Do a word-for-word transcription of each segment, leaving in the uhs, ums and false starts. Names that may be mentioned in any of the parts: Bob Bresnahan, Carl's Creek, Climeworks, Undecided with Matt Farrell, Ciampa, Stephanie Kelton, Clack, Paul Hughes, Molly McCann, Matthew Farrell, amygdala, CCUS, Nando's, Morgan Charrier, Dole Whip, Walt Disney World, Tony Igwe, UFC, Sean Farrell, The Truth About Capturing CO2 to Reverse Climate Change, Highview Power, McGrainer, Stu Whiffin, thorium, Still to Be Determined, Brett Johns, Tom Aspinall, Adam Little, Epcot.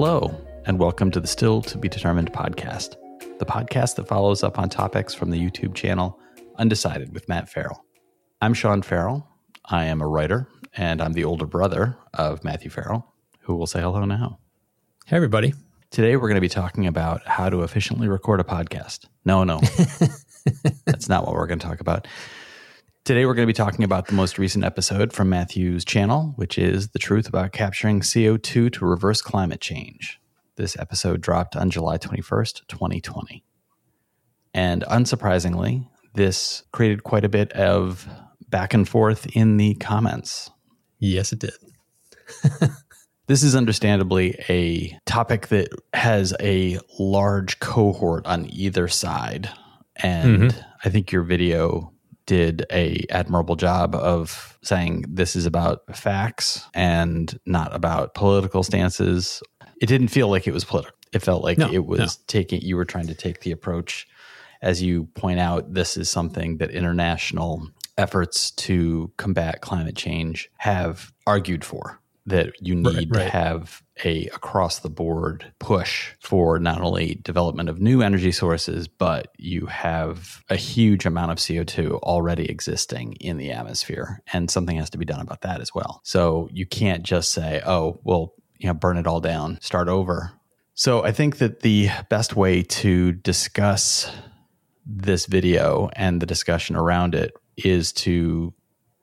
Hello, and welcome to the Still to Be Determined podcast, the podcast that follows up on topics from the YouTube channel Undecided with Matt Farrell. I'm Sean Farrell. I am a writer, and I'm the older brother of Matthew Farrell, who will say hello now. Hey, everybody. Today, we're going to be talking about how to efficiently record a podcast. No, no, that's not what we're going to talk about. Today, we're going to be talking about the most recent episode from Matthew's channel, which is The Truth About Capturing C O two to Reverse Climate Change. This episode dropped on July twenty-first, twenty twenty. And unsurprisingly, this created quite a bit of back and forth in the comments. Yes, it did. This is understandably a topic that has a large cohort on either side. And mm-hmm. I think your video did a admirable job of saying this is about facts and not about political stances. It didn't feel like it was political. It felt like no, it was no. taking, you were trying to take the approach. As you point out, this is something that international efforts to combat climate change have argued for. That you need right, right. to have a across-the-board push for not only development of new energy sources, but you have a huge amount of C O two already existing in the atmosphere, and something has to be done about that as well. So you can't just say, oh, well, you know, burn it all down, start over. So I think that the best way to discuss this video and the discussion around it is to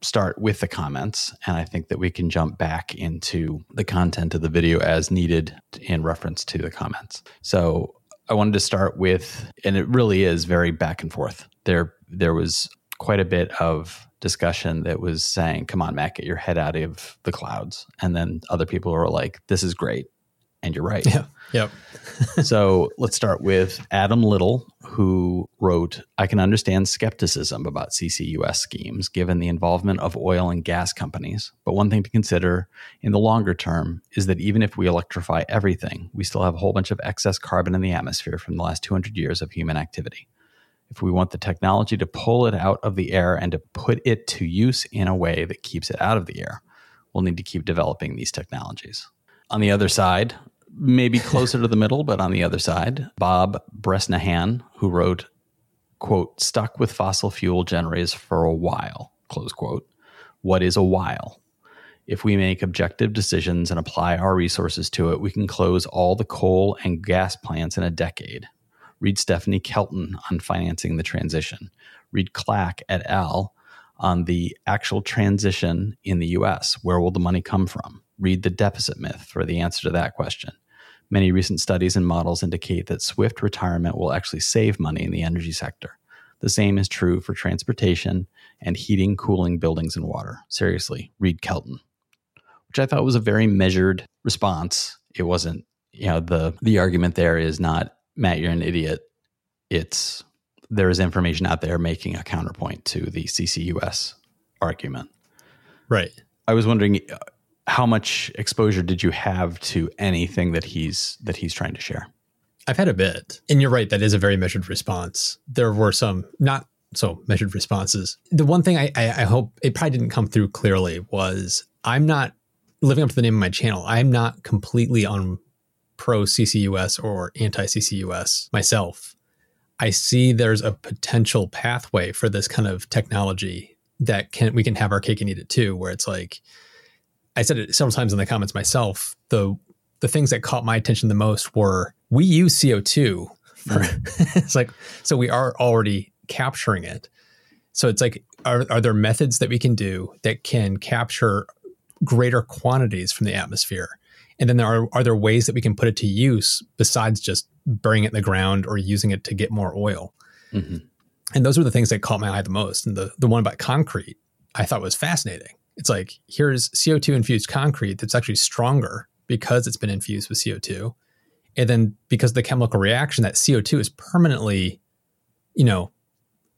start with the comments, and I think that we can jump back into the content of the video as needed in reference to the comments. So I wanted to start with, and it really is very back and forth. There, there was quite a bit of discussion that was saying, come on, Matt, get your head out of the clouds. And then other people were like, this is great. And you're right. Yeah. Yep. So let's start with Adam Little, who wrote, I can understand skepticism about C C U S schemes given the involvement of oil and gas companies. But one thing to consider in the longer term is that even if we electrify everything, we still have a whole bunch of excess carbon in the atmosphere from the last two hundred years of human activity. If we want the technology to pull it out of the air and to put it to use in a way that keeps it out of the air, we'll need to keep developing these technologies. On the other side, maybe closer to the middle, but on the other side, Bob Bresnahan, who wrote, quote, stuck with fossil fuel generators for a while, close quote. What is a while? If we make objective decisions and apply our resources to it, we can close all the coal and gas plants in a decade. Read Stephanie Kelton on financing the transition. Read Clack et al. on the actual transition in the U S. Where will the money come from? Read the deficit myth for the answer to that question. Many recent studies and models indicate that swift retirement will actually save money in the energy sector. The same is true for transportation and heating, cooling, buildings, and water. Seriously, read Kelton, which I thought was a very measured response. It wasn't, you know, the, the argument there is not, Matt, you're an idiot. It's, there is information out there making a counterpoint to the C C U S argument. Right. I was wondering, how much exposure did you have to anything that he's that he's trying to share? I've had a bit. And you're right, that is a very measured response. There were some not so measured responses. The one thing I, I, I hope it probably didn't come through clearly was I'm not living up to the name of my channel. I'm not completely on pro C C U S or anti-C C U S myself. I see there's a potential pathway for this kind of technology that can we can have our cake and eat it too, where it's like, I said it several times in the comments myself, the the things that caught my attention the most were, we use C O two. For, it's like, so we are already capturing it. So it's like, are, are there methods that we can do that can capture greater quantities from the atmosphere? And then there are, are there ways that we can put it to use besides just burying it in the ground or using it to get more oil? Mm-hmm. And those were the things that caught my eye the most. And the, the one about concrete, I thought was fascinating. It's like, here's C O two-infused concrete that's actually stronger because it's been infused with C O two. And then because of the chemical reaction, that C O two is permanently, you know,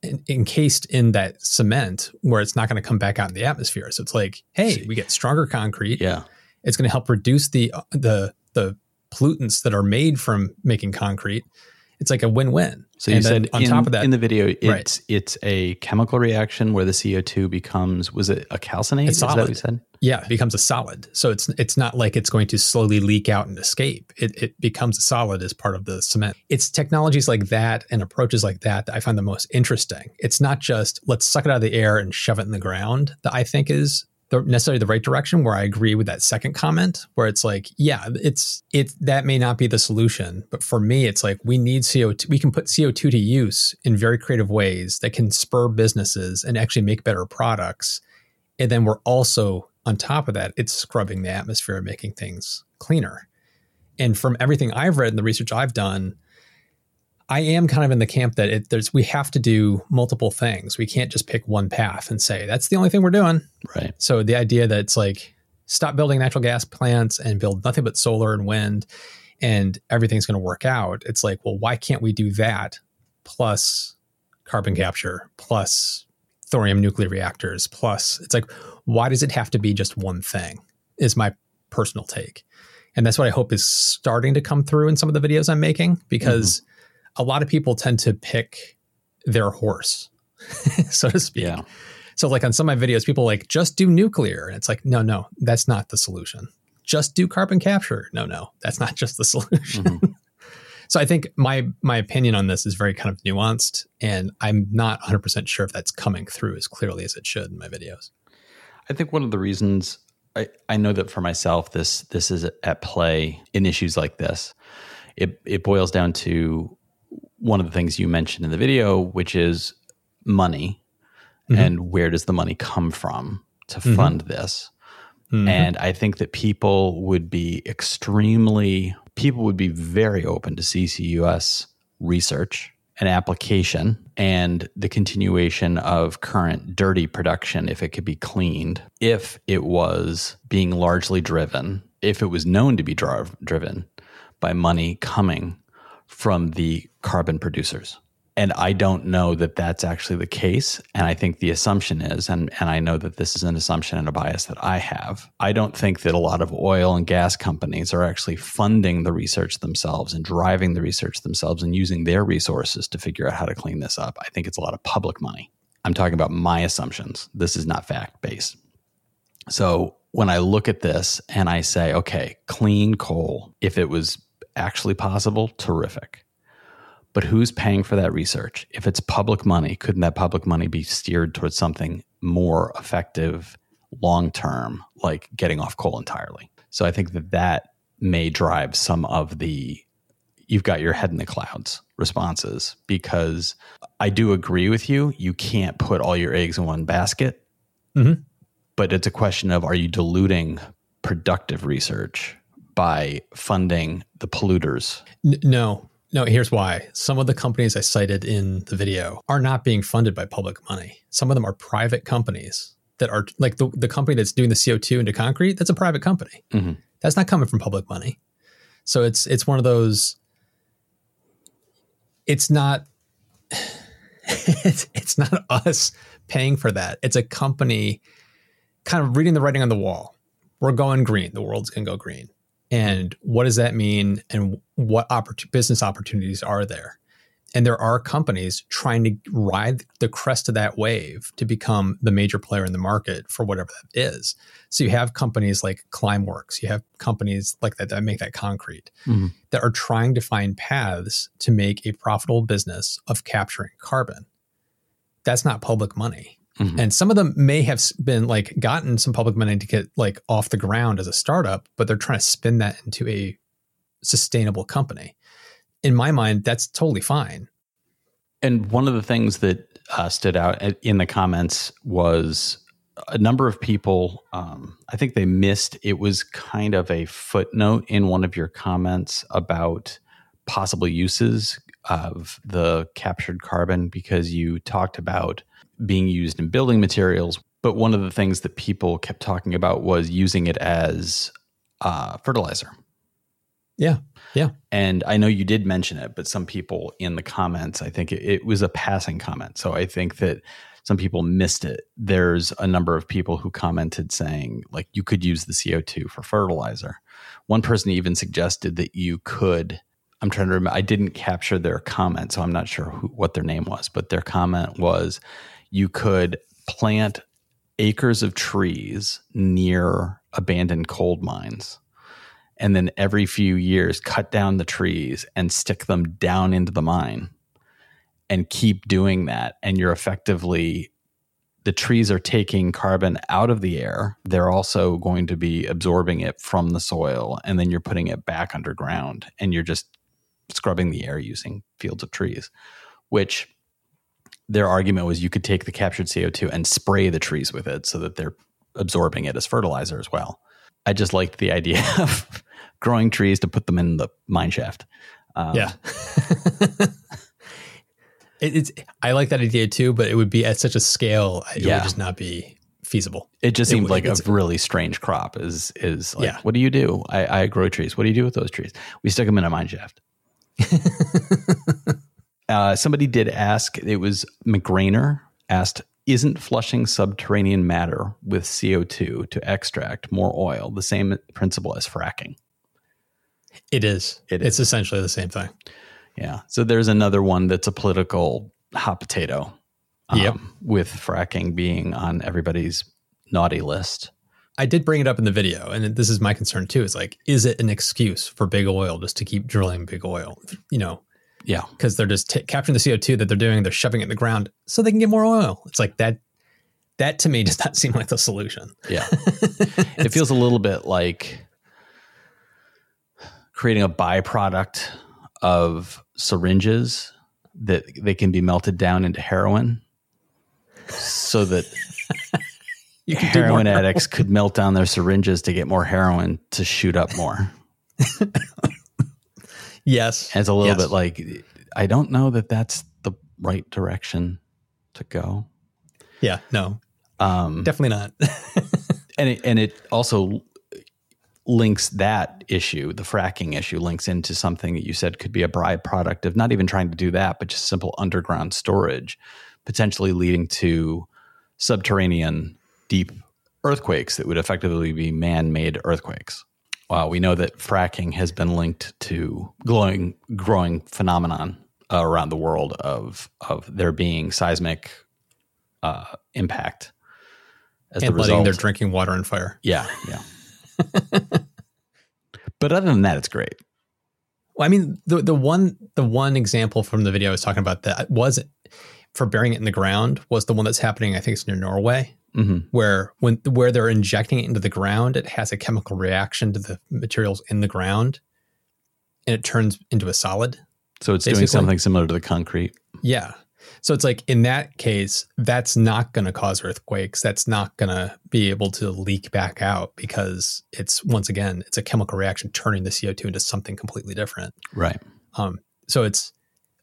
en- encased in that cement where it's not going to come back out in the atmosphere. So it's like, hey, we get stronger concrete. Yeah, it's going to help reduce the, the the pollutants that are made from making concrete. It's like a win-win. So you and said on in, top of that, in the video, it's right. it's a chemical reaction where the C O two becomes, was it a calcinate? It's solid. Is that what you said? Yeah, it becomes a solid. So it's it's not like it's going to slowly leak out and escape. It it becomes a solid as part of the cement. It's technologies like that and approaches like that that I find the most interesting. It's not just let's suck it out of the air and shove it in the ground that I think is the, necessarily the right direction, where I agree with that second comment, where it's like, yeah, it's it that may not be the solution. But for me, it's like we need C O two. We can put C O two to use in very creative ways that can spur businesses and actually make better products. And then we're also, on top of that, it's scrubbing the atmosphere and making things cleaner. And from everything I've read and the research I've done, I am kind of in the camp that it, there's we have to do multiple things. We can't just pick one path and say, that's the only thing we're doing. Right. So the idea that it's like, stop building natural gas plants and build nothing but solar and wind and everything's going to work out. It's like, well, why can't we do that plus carbon capture plus thorium nuclear reactors plus, it's like, why does it have to be just one thing is my personal take. And that's what I hope is starting to come through in some of the videos I'm making, because mm-hmm. a lot of people tend to pick their horse, so to speak. Yeah. So like on some of my videos, people like just do nuclear. And it's like, no, no, that's not the solution. Just do carbon capture. No, no, that's not just the solution. Mm-hmm. So I think my my opinion on this is very kind of nuanced, and I'm not one hundred percent sure if that's coming through as clearly as it should in my videos. I think one of the reasons I, I know that for myself, this this is at play in issues like this. It it boils down to one of the things you mentioned in the video, which is money, mm-hmm. and where does the money come from to mm-hmm. fund this? Mm-hmm. And I think that people would be extremely... people would be very open to C C U S research and application and the continuation of current dirty production if it could be cleaned, if it was being largely driven, if it was known to be driv- driven by money coming from the carbon producers. And I don't know that that's actually the case. And I think the assumption is, and, and I know that this is an assumption and a bias that I have, I don't think that a lot of oil and gas companies are actually funding the research themselves and driving the research themselves and using their resources to figure out how to clean this up. I think it's a lot of public money. I'm talking about my assumptions. This is not fact-based. So when I look at this and I say, okay, clean coal, if it was actually possible, terrific. But who's paying for that research? If it's public money, couldn't that public money be steered towards something more effective long-term, like getting off coal entirely? So I think that that may drive some of the you've got your head in the clouds responses, because I do agree with you. You can't put all your eggs in one basket, mm-hmm. but it's a question of, are you diluting productive research by funding the polluters? N- no. No, here's why. Some of the companies I cited in the video are not being funded by public money. Some of them are private companies that are like the, the company that's doing the C O two into concrete. That's a private company. Mm-hmm. That's not coming from public money. So it's it's one of those. It's not it's, it's not us paying for that. It's a company kind of reading the writing on the wall. We're going green. The world's going to go green. And what does that mean? And what oppor- business opportunities are there? And there are companies trying to ride the crest of that wave to become the major player in the market for whatever that is. So you have companies like Climeworks, you have companies like that that make that concrete, mm-hmm. that are trying to find paths to make a profitable business of capturing carbon. That's not public money. Mm-hmm. And some of them may have been like gotten some public money to get like off the ground as a startup, but they're trying to spin that into a sustainable company. In my mind, that's totally fine. And one of the things that uh, stood out in the comments was a number of people, um, I think they missed, it was kind of a footnote in one of your comments about possible uses of the captured carbon, because you talked about being used in building materials. But one of the things that people kept talking about was using it as uh, fertilizer. Yeah, yeah. And I know you did mention it, but some people in the comments, I think it, it was a passing comment. So I think that some people missed it. There's a number of people who commented saying, like, you could use the C O two for fertilizer. One person even suggested that you could... I'm trying to remember, I didn't capture their comment, so I'm not sure who, what their name was, but their comment was, you could plant acres of trees near abandoned coal mines, and then every few years cut down the trees and stick them down into the mine and keep doing that. And you're effectively, the trees are taking carbon out of the air. They're also going to be absorbing it from the soil, and then you're putting it back underground, and you're just scrubbing the air using fields of trees, which their argument was you could take the captured C O two and spray the trees with it so that they're absorbing it as fertilizer as well. I just liked the idea of growing trees to put them in the mine shaft. Um, yeah. it, it's. I like that idea too, but it would be at such a scale, it yeah. would just not be feasible. It just seemed it, like a really strange crop is, is like, yeah. what do you do? I, I grow trees. What do you do with those trees? We stick them in a mine shaft. Uh, somebody did ask, it was McGrainer asked, isn't flushing subterranean matter with C O two to extract more oil the same principle as fracking? It is. It is. It's essentially the same thing. Yeah. So there's another one that's a political hot potato. Um, yep. With fracking being on everybody's naughty list. I did bring it up in the video, and this is my concern too. Is like, is it an excuse for big oil just to keep drilling big oil? You know, yeah, because they're just t- capturing the C O two that they're doing. They're shoving it in the ground so they can get more oil. It's like that. That to me does not seem like the solution. Yeah, it feels a little bit like creating a byproduct of syringes that they can be melted down into heroin, so that you can heroin do addicts heroin. Could melt down their syringes to get more heroin to shoot up more. Yes. And it's a little yes. bit like, I don't know that that's the right direction to go. Yeah, no, um, definitely not. and, it, and it also links that issue, the fracking issue, links into something that you said could be a byproduct of not even trying to do that, but just simple underground storage, potentially leading to subterranean deep earthquakes that would effectively be man-made earthquakes. Wow, we know that fracking has been linked to growing, growing phenomenon uh, around the world of of there being seismic uh, impact as and the result. And letting their drinking water on fire. Yeah, yeah. But other than that, it's great. Well, I mean, the the one the one example from the video I was talking about that was for burying it in the ground was the one that's happening. I think it's near Norway. Mm-hmm. Where when where they're injecting it into the ground, it has a chemical reaction to the materials in the ground, and it turns into a solid. So it's basically doing something similar to the concrete. Yeah. So it's like in that case, that's not going to cause earthquakes. That's not going to be able to leak back out because it's, once again, it's a chemical reaction turning the C O two into something completely different. Right. Um. So it's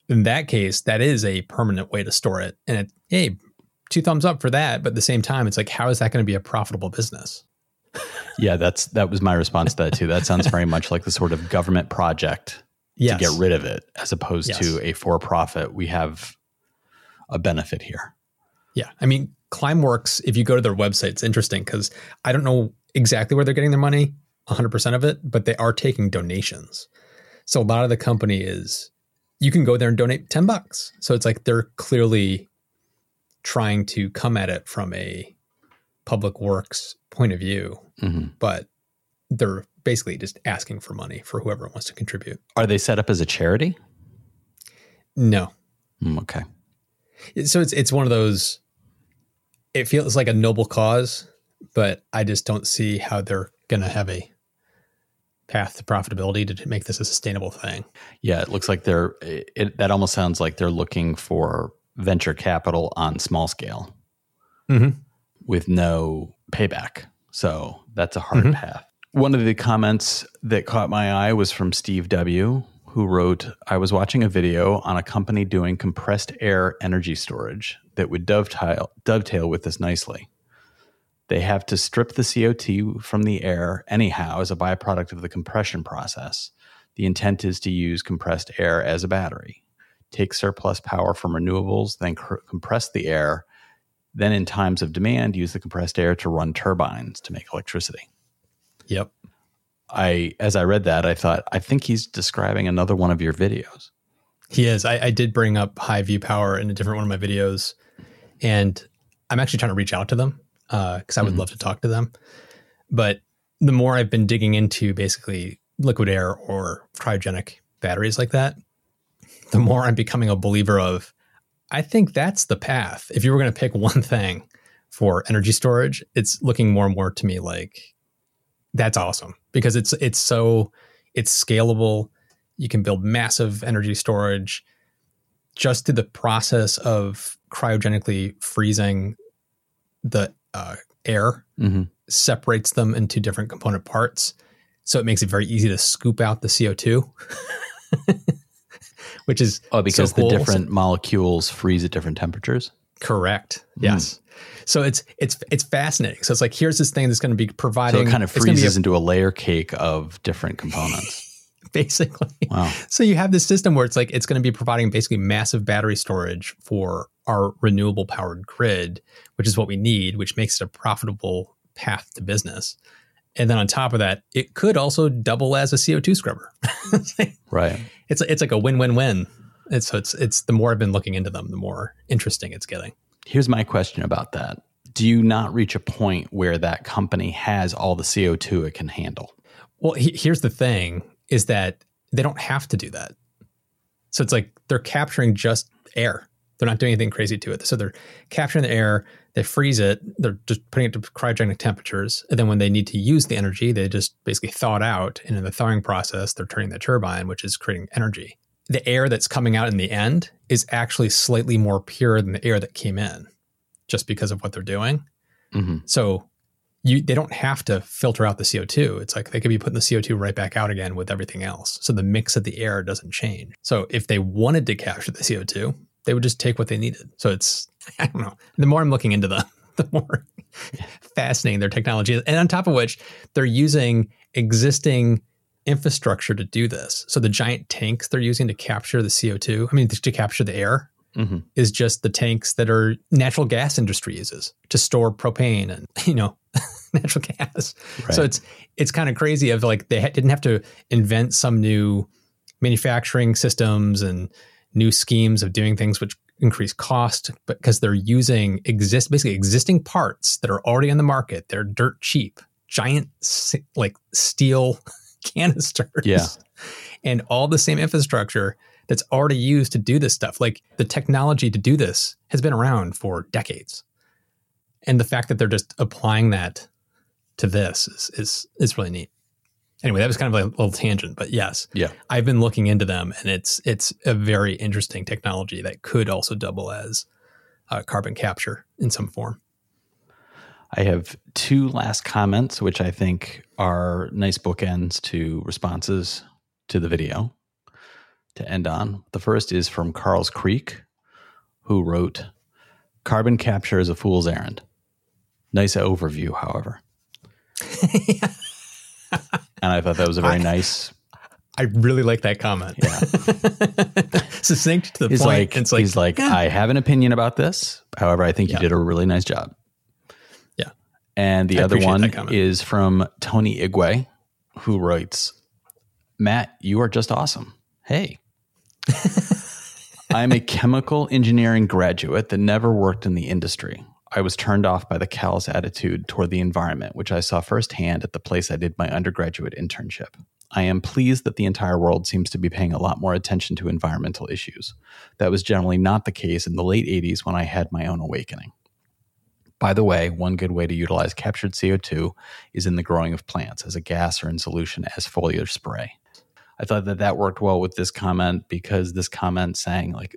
in that case, that is a permanent way to store it, and it hey. Two thumbs up for that, but at the same time, it's like, how is that going to be a profitable business? Yeah, that's that was my response to that too. That sounds very much like the sort of government project yes. to get rid of it, as opposed yes. to a for-profit. We have a benefit here. Yeah, I mean, Climeworks. If you go to their website, it's interesting because I don't know exactly where they're getting their money, one hundred percent of it, but they are taking donations. So a lot of the company is, you can go there and donate ten bucks. So it's like they're clearly trying to come at it from a public works point of view, mm-hmm. but they're basically just asking for money for whoever wants to contribute. Are they set up as a charity? No. Mm, okay. So it's, it's one of those, it feels like a noble cause, but I just don't see how they're going to have a path to profitability to make this a sustainable thing. Yeah. It looks like they're, it, that almost sounds like they're looking for venture capital on small scale mm-hmm. with no payback. So that's a hard mm-hmm. path. One of the comments that caught my eye was from Steve W., who wrote, I was watching a video on a company doing compressed air energy storage that would dovetail, dovetail with this nicely. They have to strip the C O two from the air anyhow as a byproduct of the compression process. The intent is to use compressed air as a battery. Take surplus power from renewables, then cr- compress the air. Then in times of demand, use the compressed air to run turbines to make electricity. Yep. I, as I read that, I thought, I think he's describing another one of your videos. He is. I, I did bring up Highview Power in a different one of my videos, and I'm actually trying to reach out to them because uh, I would mm-hmm. love to talk to them. But the more I've been digging into basically liquid air or cryogenic batteries like that, the more I'm becoming a believer of, I think that's the path. If you were going to pick one thing for energy storage, it's looking more and more to me like that's awesome because it's it's so it's scalable. You can build massive energy storage just through the process of cryogenically freezing the uh, air, mm-hmm. separates them into different component parts. So it makes it very easy to scoop out the C O two, which is oh, because so cool. the different so, molecules freeze at different temperatures. Correct. Yes. Mm. So it's it's it's fascinating. So it's like here's this thing that's going to be providing. So it kind of freezes a, into a layer cake of different components. Basically. Wow. So you have this system where it's like it's going to be providing basically massive battery storage for our renewable powered grid, which is what we need, which makes it a profitable path to business. And then on top of that, it could also double as a C O two scrubber. It's like, right. It's it's like a win-win-win. It's so it's it's the more I've been looking into them, the more interesting it's getting. Here's my question about that. Do you not reach a point where that company has all the C O two it can handle? Well, he, here's the thing. Is that they don't have to do that. So it's like they're capturing just air. They're not doing anything crazy to it. So they're capturing the air, they freeze it, they're just putting it to cryogenic temperatures. And then when they need to use the energy, they just basically thaw it out. And in the thawing process, they're turning the turbine, which is creating energy. The air that's coming out in the end is actually slightly more pure than the air that came in just because of what they're doing. Mm-hmm. So You, they don't have to filter out the C O two. It's like they could be putting the C O two right back out again with everything else. So the mix of the air doesn't change. So if they wanted to capture the C O two, they would just take what they needed. So it's, I don't know. The more I'm looking into them, the more fascinating their technology is. And on top of which, they're using existing infrastructure to do this. So the giant tanks they're using to capture the C O two, I mean, to capture the air, mm-hmm. is just the tanks that are natural gas industry uses to store propane and, you know, natural gas. Right. So it's it's kind of crazy of like they ha- didn't have to invent some new manufacturing systems and new schemes of doing things which increase cost, but because they're using exist basically existing parts that are already on the market. They're dirt cheap, giant like steel canisters, yeah. and all the same infrastructure that's already used to do this stuff. Like the technology to do this has been around for decades, and the fact that they're just applying that to this is, is is really neat. Anyway, that was kind of like a little tangent, but yes, yeah. I've been looking into them, and it's it's a very interesting technology that could also double as uh, carbon capture in some form. I have two last comments, which I think are nice bookends to responses to the video to end on. The first is from Carl's Creek, who wrote, "Carbon capture is a fool's errand. Nice overview, however." Yeah. And I thought that was a very I, nice. I really like that comment. Yeah. Succinct to the he's point. Like, it's like, he's like, yeah. I have an opinion about this. However, I think yeah. you did a really nice job. Yeah. And the I other one is from Tony Igwe, who writes, "Matt, you are just awesome. Hey." "I'm a chemical engineering graduate that never worked in the industry. I was turned off by the callous attitude toward the environment, which I saw firsthand at the place I did my undergraduate internship. I am pleased that the entire world seems to be paying a lot more attention to environmental issues. That was generally not the case in the late eighties when I had my own awakening. By the way, one good way to utilize captured C O two is in the growing of plants as a gas or in solution as foliar spray." I thought that that worked well with this comment because this comment saying like,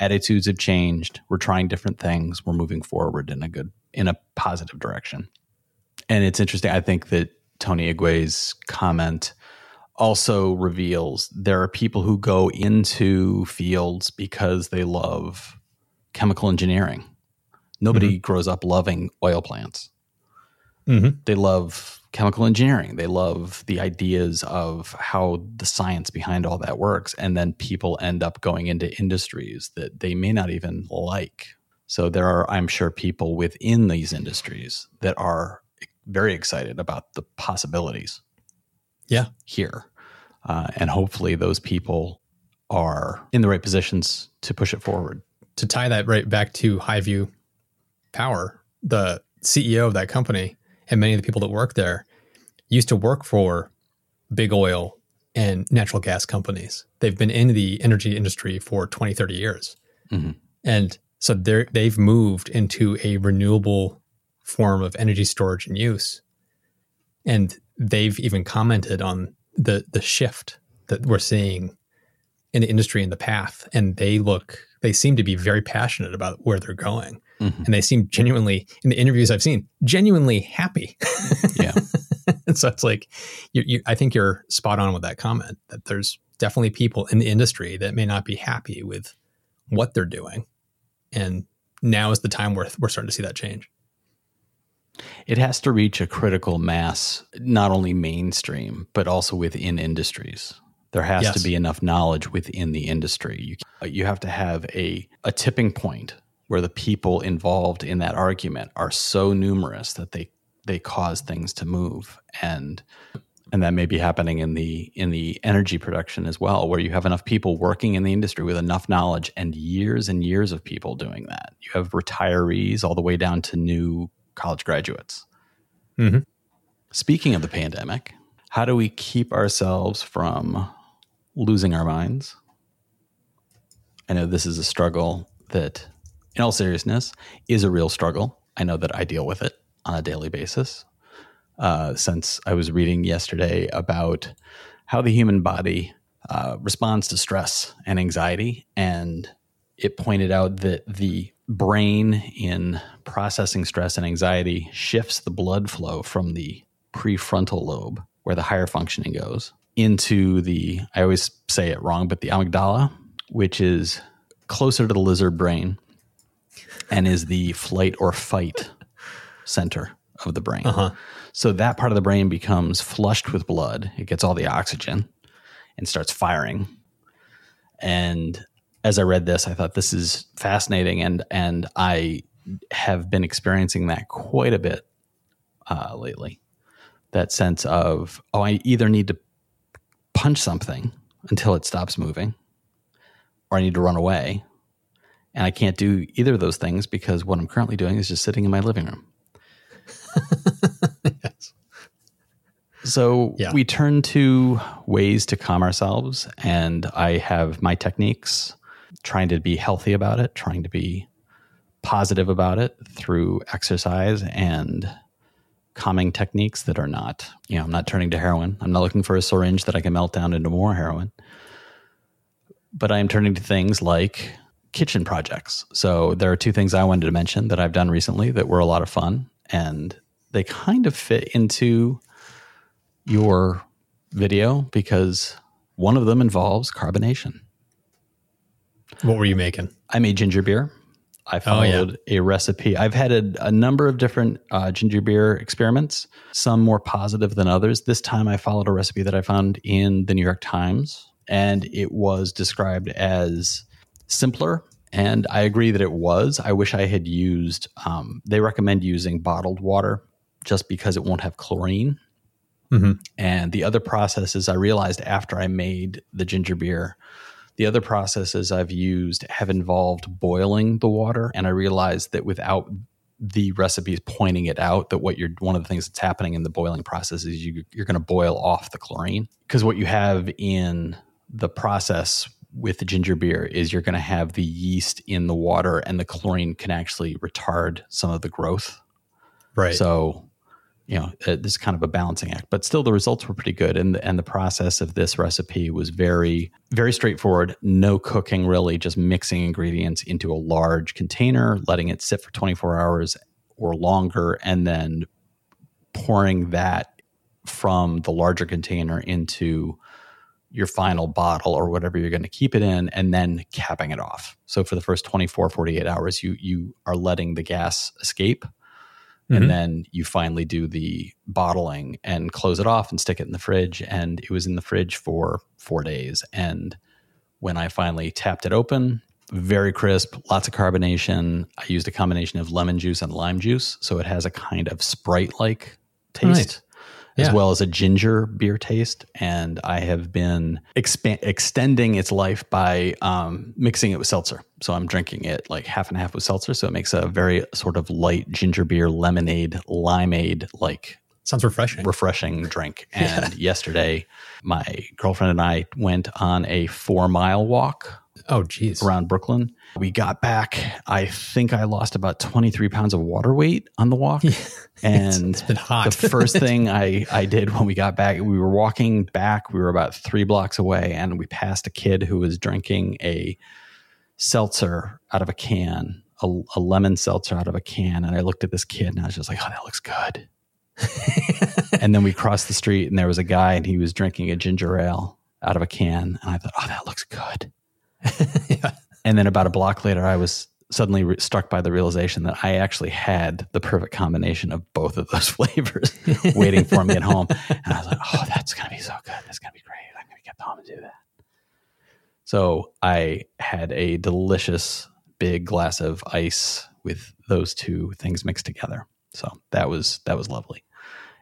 attitudes have changed. We're trying different things. We're moving forward in a good, in a positive direction. And it's interesting. I think that Tony Igwe's comment also reveals there are people who go into fields because they love chemical engineering. Nobody mm-hmm. grows up loving oil plants. Mm-hmm. They love chemical engineering. They love the ideas of how the science behind all that works. And then people end up going into industries that they may not even like. So there are, I'm sure, people within these industries that are very excited about the possibilities. Yeah. Here. Uh, and hopefully those people are in the right positions to push it forward. To tie that right back to Highview Power, the C E O of that company and many of the people that work there used to work for big oil and natural gas companies. They've been in the energy industry for twenty, thirty years. Mm-hmm. And so they've moved into a renewable form of energy storage and use. And they've even commented on the the shift that we're seeing in the industry and the path. And they look, they seem to be very passionate about where they're going. Mm-hmm. And they seem genuinely, in the interviews I've seen, genuinely happy. Yeah. And so it's like, you, you, I think you're spot on with that comment, that there's definitely people in the industry that may not be happy with what they're doing. And now is the time where we're starting to see that change. It has to reach a critical mass, not only mainstream, but also within industries. There has yes. to be enough knowledge within the industry. You, you have to have a, a tipping point where the people involved in that argument are so numerous that they they cause things to move. And and that may be happening in the in the energy production as well, where you have enough people working in the industry with enough knowledge and years and years of people doing that. You have retirees all the way down to new college graduates. Mm-hmm. Speaking of the pandemic, how do we keep ourselves from losing our minds? I know this is a struggle that, in all seriousness, is a real struggle. I know that I deal with it on a daily basis. Uh, since I was reading yesterday about how the human body uh, responds to stress and anxiety, and it pointed out that the brain in processing stress and anxiety shifts the blood flow from the prefrontal lobe, where the higher functioning goes, into the, I always say it wrong, but the amygdala, which is closer to the lizard brain and is the flight or fight center of the brain. Uh-huh. So that part of the brain becomes flushed with blood. It gets all the oxygen and starts firing. And as I read this, I thought this is fascinating, and and I have been experiencing that quite a bit uh, lately. That sense of, oh, I either need to punch something until it stops moving, or I need to run away. And I can't do either of those things because what I'm currently doing is just sitting in my living room. Yes. So yeah. we turn to ways to calm ourselves, and I have my techniques. Trying to be healthy about it, trying to be positive about it through exercise and calming techniques that are not, you know, I'm not turning to heroin. I'm not looking for a syringe that I can melt down into more heroin. But I'm turning to things like kitchen projects. So there are two things I wanted to mention that I've done recently that were a lot of fun, and they kind of fit into your video because one of them involves carbonation. What were you making? I made ginger beer. I followed oh, yeah. a recipe. I've had a, a number of different uh, ginger beer experiments, some more positive than others. This time I followed a recipe that I found in the New York Times, and it was described as simpler. And I agree that it was. I wish I had used, um, they recommend using bottled water just because it won't have chlorine. Mm-hmm. And the other processes I realized after I made the ginger beer, the other processes I've used have involved boiling the water. And I realized that without the recipes pointing it out, that what you're, one of the things that's happening in the boiling process is you, you're going to boil off the chlorine. Because what you have in the process with the ginger beer is you're going to have the yeast in the water, and the chlorine can actually retard some of the growth. Right. So, you know, uh, this is kind of a balancing act, but still the results were pretty good. And the, and the process of this recipe was very, very straightforward. No cooking, really, just mixing ingredients into a large container, letting it sit for twenty-four hours or longer, and then pouring that from the larger container into your final bottle or whatever you're going to keep it in, and then capping it off. So for the first twenty-four, forty-eight hours, you you are letting the gas escape. Mm-hmm. And then you finally do the bottling and close it off and stick it in the fridge. And it was in the fridge for four days. And when I finally tapped it open, very crisp, lots of carbonation. I used a combination of lemon juice and lime juice. So it has a kind of Sprite-like taste. Right. yeah. as well as a ginger beer taste. And I have been expa- extending its life by um, mixing it with seltzer. So I'm drinking it like half and half with seltzer. So it makes a very sort of light ginger beer, lemonade, limeade, like sounds refreshing, refreshing drink. And yeah. yesterday, my girlfriend and I went on a four mile walk. Oh, geez. Around Brooklyn. We got back. I think I lost about twenty-three pounds of water weight on the walk. Yeah, and it's been hot. The first thing I, I did when we got back, we were walking back. We were about three blocks away and we passed a kid who was drinking a seltzer out of a can, a, a lemon seltzer out of a can. And I looked at this kid and I was just like, oh, that looks good. And then we crossed the street and there was a guy and he was drinking a ginger ale out of a can. And I thought, oh, that looks good. Yeah. And then about a block later, I was suddenly re- struck by the realization that I actually had the perfect combination of both of those flavors waiting for me at home. And I was like, oh, that's going to be so good. That's going to be great. I'm going to get home and do that. So I had a delicious big glass of ice with those two things mixed together. So that was that was lovely.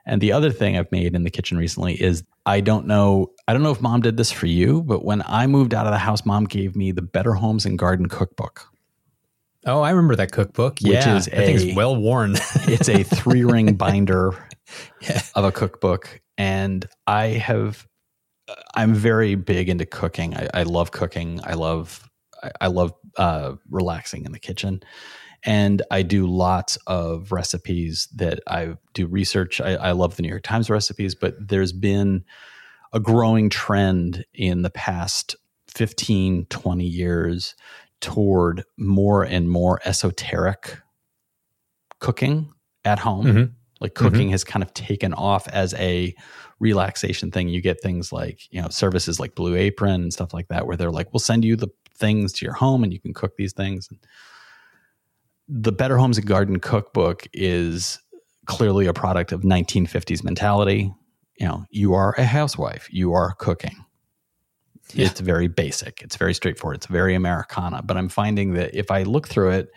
And the other thing I've made in the kitchen recently is I don't know, I don't know if mom did this for you, but when I moved out of the house, mom gave me the Better Homes and Garden Cookbook. Oh, I remember that cookbook. Yeah, which is I think it's well worn. It's a three ring binder yeah. of a cookbook. And I have, I'm very big into cooking. I, I love cooking. I love, I, I love uh, relaxing in the kitchen. And I do lots of recipes that I do research. I, I love the New York Times recipes, but there's been a growing trend in the past fifteen, twenty years toward more and more esoteric cooking at home. Mm-hmm. Like cooking mm-hmm. has kind of taken off as a relaxation thing. You get things like, you know, services like Blue Apron and stuff like that, where they're like, we'll send you the things to your home and you can cook these things. And the Better Homes and Garden Cookbook is clearly a product of nineteen fifties mentality. You know, you are a housewife, you are cooking. Yeah. It's very basic. It's very straightforward. It's very Americana. But I'm finding that if I look through it,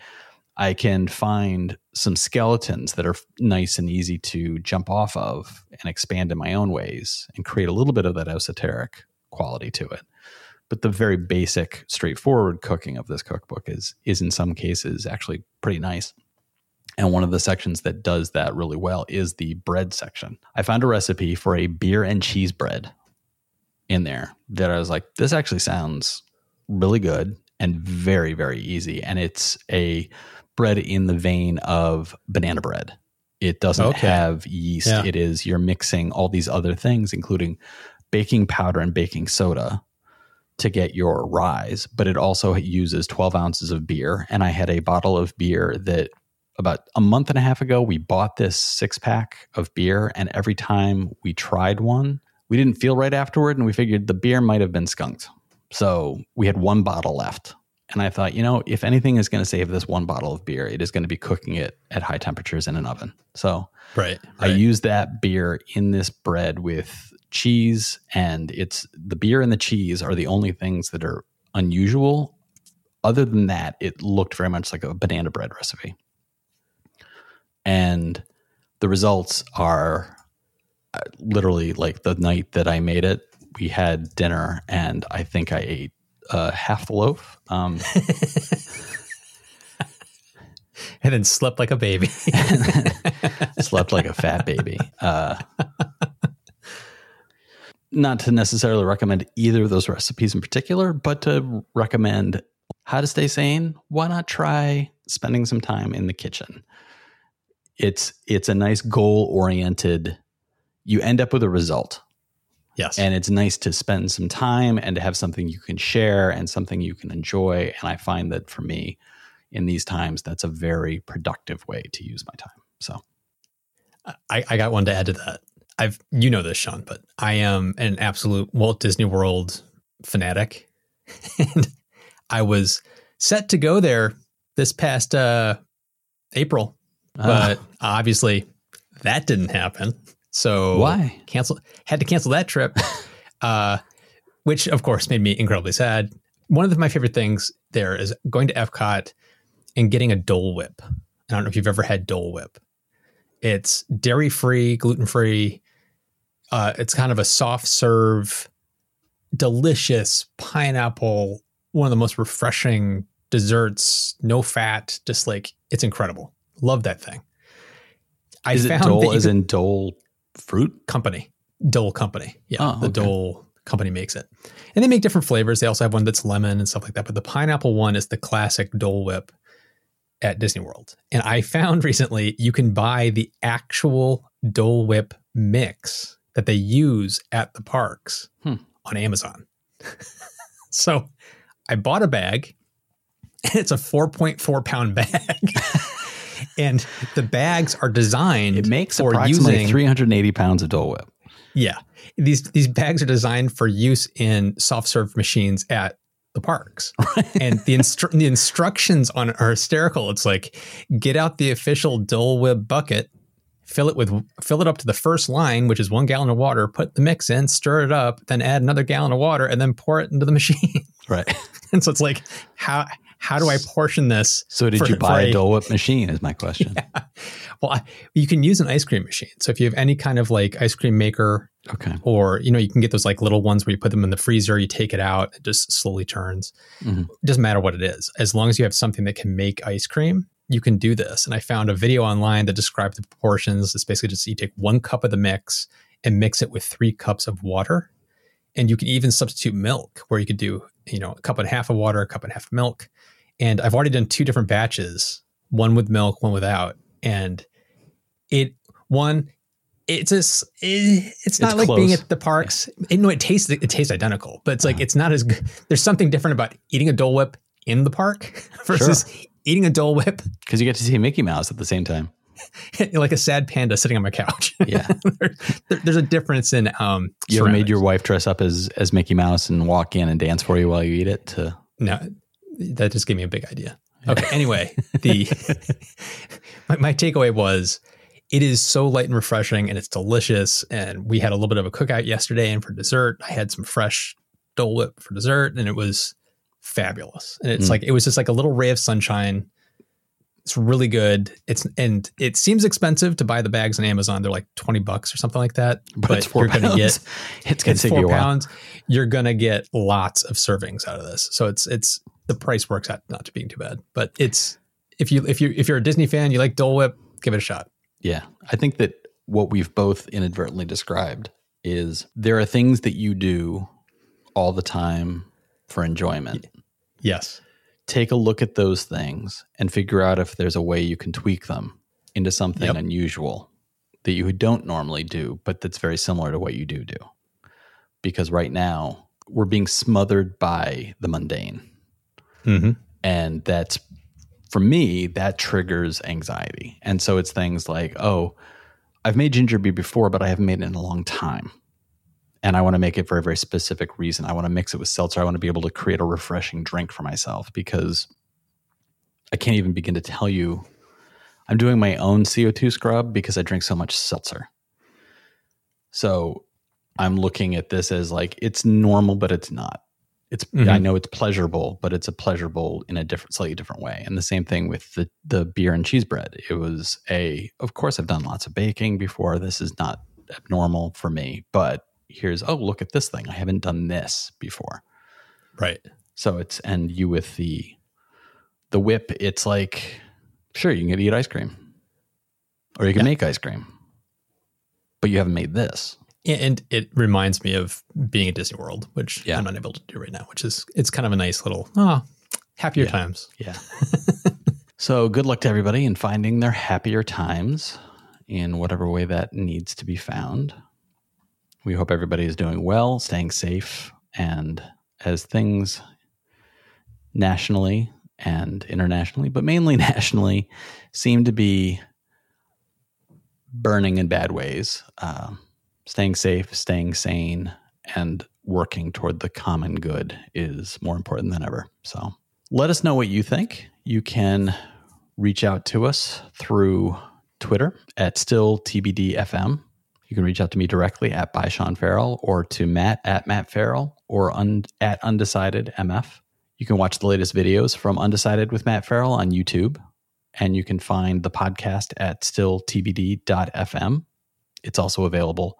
I can find some skeletons that are nice and easy to jump off of and expand in my own ways and create a little bit of that esoteric quality to it. But the very basic, straightforward cooking of this cookbook is is in some cases actually pretty nice. And one of the sections that does that really well is the bread section. I found a recipe for a beer and cheese bread in there that I was like, this actually sounds really good and very, very easy. And it's a bread in the vein of banana bread. It doesn't okay. have yeast. Yeah. It is, you're mixing all these other things, including baking powder and baking soda, to get your rise, but it also uses twelve ounces of beer. And I had a bottle of beer that about a month and a half ago, we bought this six pack of beer. And every time we tried one, we didn't feel right afterward. And we figured the beer might've been skunked. So we had one bottle left. And I thought, you know, if anything is going to save this one bottle of beer, it is going to be cooking it at high temperatures in an oven. So right, right. I used that beer in this bread with cheese, and it's the beer and the cheese are the only things that are unusual. Other than that, it looked very much like a banana bread recipe. And the results are literally like the night that I made it, we had dinner and I think I ate Uh, half the loaf, um, and then slept like a baby. Slept like a fat baby. Uh, not to necessarily recommend either of those recipes in particular, but to recommend how to stay sane. Why not try spending some time in the kitchen? It's it's a nice goal-oriented. You end up with a result. Yes. And it's nice to spend some time and to have something you can share and something you can enjoy. And I find that for me in these times, that's a very productive way to use my time. So I, I got one to add to that. I've, you know this, Sean, but I am an absolute Walt Disney World fanatic. And I was set to go there this past uh, April, but uh. obviously that didn't happen. So why cancel had to cancel that trip, uh, which, of course, made me incredibly sad. One of the, my favorite things there is going to Epcot and getting a Dole Whip. I don't know if you've ever had Dole Whip. It's dairy free, gluten free, Uh, it's kind of a soft serve, delicious pineapple, one of the most refreshing desserts, no fat, just like, it's incredible. Love that thing. I Is found it Dole as in Dole Fruit? Company. Dole Company. Yeah, oh, okay. The Dole Company makes it. And they make different flavors. They also have one that's lemon and stuff like that. But the pineapple one is the classic Dole Whip at Disney World. And I found recently you can buy the actual Dole Whip mix that they use at the parks hmm. on Amazon. So I bought a bag, and it's a four point four pound bag. And the bags are designed it makes for approximately using three hundred eighty pounds of Dole Whip. Yeah. These these bags are designed for use in soft serve machines at the parks. And the instru- the instructions on are hysterical. It's like, get out the official Dole Whip bucket, fill it with fill it up to the first line, which is one gallon of water, put the mix in, stir it up, then add another gallon of water, and then pour it into the machine. Right. And so it's like, how How do I portion this? So did for, you buy a, a Dole Whip machine is my question. Yeah. Well, I, you can use an ice cream machine. So if you have any kind of like ice cream maker, okay, or, you know, you can get those like little ones where you put them in the freezer, you take it out, it just slowly turns. Mm-hmm. It doesn't matter what it is. As long as you have something that can make ice cream, you can do this. And I found a video online that described the proportions. It's basically just you take one cup of the mix and mix it with three cups of water. And you can even substitute milk, where you could do, you know, a cup and a half of water, a cup and a half of milk. And I've already done two different batches, one with milk, one without. And it, one, it's just, it, it's not it's like close. Being at the parks. Yeah. It, no, it tastes, it tastes identical, but it's like, uh-huh. it's not as good. There's something different about eating a Dole Whip in the park versus sure. eating a Dole Whip. Because you get to see Mickey Mouse at the same time. Like a sad panda sitting on my couch. Yeah. there, there, there's a difference in um you ever made your wife dress up as as Mickey Mouse and walk in and dance for you while you eat it? To... No, that just gave me a big idea. Yeah. Okay. Anyway, the my, my takeaway was it is so light and refreshing, and it's delicious. And we had a little bit of a cookout yesterday, and for dessert, I had some fresh Dole Whip for dessert, and it was fabulous. And it's mm. like it was just like a little ray of sunshine. It's really good. It's and it seems expensive to buy the bags on Amazon. They're like twenty bucks or something like that. But, but it's four you're pounds. Gonna get it's gonna it's take four you pounds. While. You're gonna get lots of servings out of this. So it's it's the price works out not to being too bad. But it's if you if you if you're a Disney fan, you like Dole Whip, give it a shot. Yeah. I think that what we've both inadvertently described is there are things that you do all the time for enjoyment. Yes. Take a look at those things and figure out if there's a way you can tweak them into something yep. unusual that you don't normally do, but that's very similar to what you do do. Because right now we're being smothered by the mundane. Mm-hmm. And that's, for me, that triggers anxiety. And so it's things like, oh, I've made ginger beer before, but I haven't made it in a long time. And I want to make it for a very specific reason. I want to mix it with seltzer. I want to be able to create a refreshing drink for myself, because I can't even begin to tell you. I'm doing my own C O two scrub because I drink so much seltzer. So I'm looking at this as like, it's normal, but it's not. It's mm-hmm. I know it's pleasurable, but it's a pleasurable in a different, slightly different way. And the same thing with the, the beer and cheese bread. It was a, of course, I've done lots of baking before. This is not abnormal for me, but here's, oh, look at this thing. I haven't done this before. Right. So it's, and you with the the whip, it's like, sure, you can get to eat ice cream. Or you can yeah. make ice cream. But you haven't made this. And it reminds me of being at Disney World, which yeah. I'm not able to do right now, which is, it's kind of a nice little, ah, oh, happier yeah. times. Yeah. So good luck to everybody in finding their happier times in whatever way that needs to be found. We hope everybody is doing well, staying safe, and as things nationally and internationally, but mainly nationally, seem to be burning in bad ways, uh, staying safe, staying sane, and working toward the common good is more important than ever. So let us know what you think. You can reach out to us through Twitter at still T B D F M. You can reach out to me directly at by Sean Farrell, or to Matt at Matt Farrell, or un, at Undecided M F. You can watch the latest videos from Undecided with Matt Farrell on YouTube, and you can find the podcast at still T B D dot F M. It's also available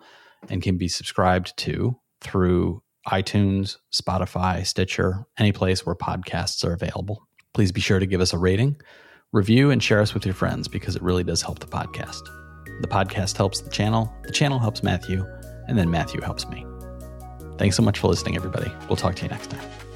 and can be subscribed to through iTunes, Spotify, Stitcher, any place where podcasts are available. Please be sure to give us a rating, review, and share us with your friends because it really does help the podcast. The podcast helps the channel, the channel helps Matthew, and then Matthew helps me. Thanks so much for listening, everybody. We'll talk to you next time.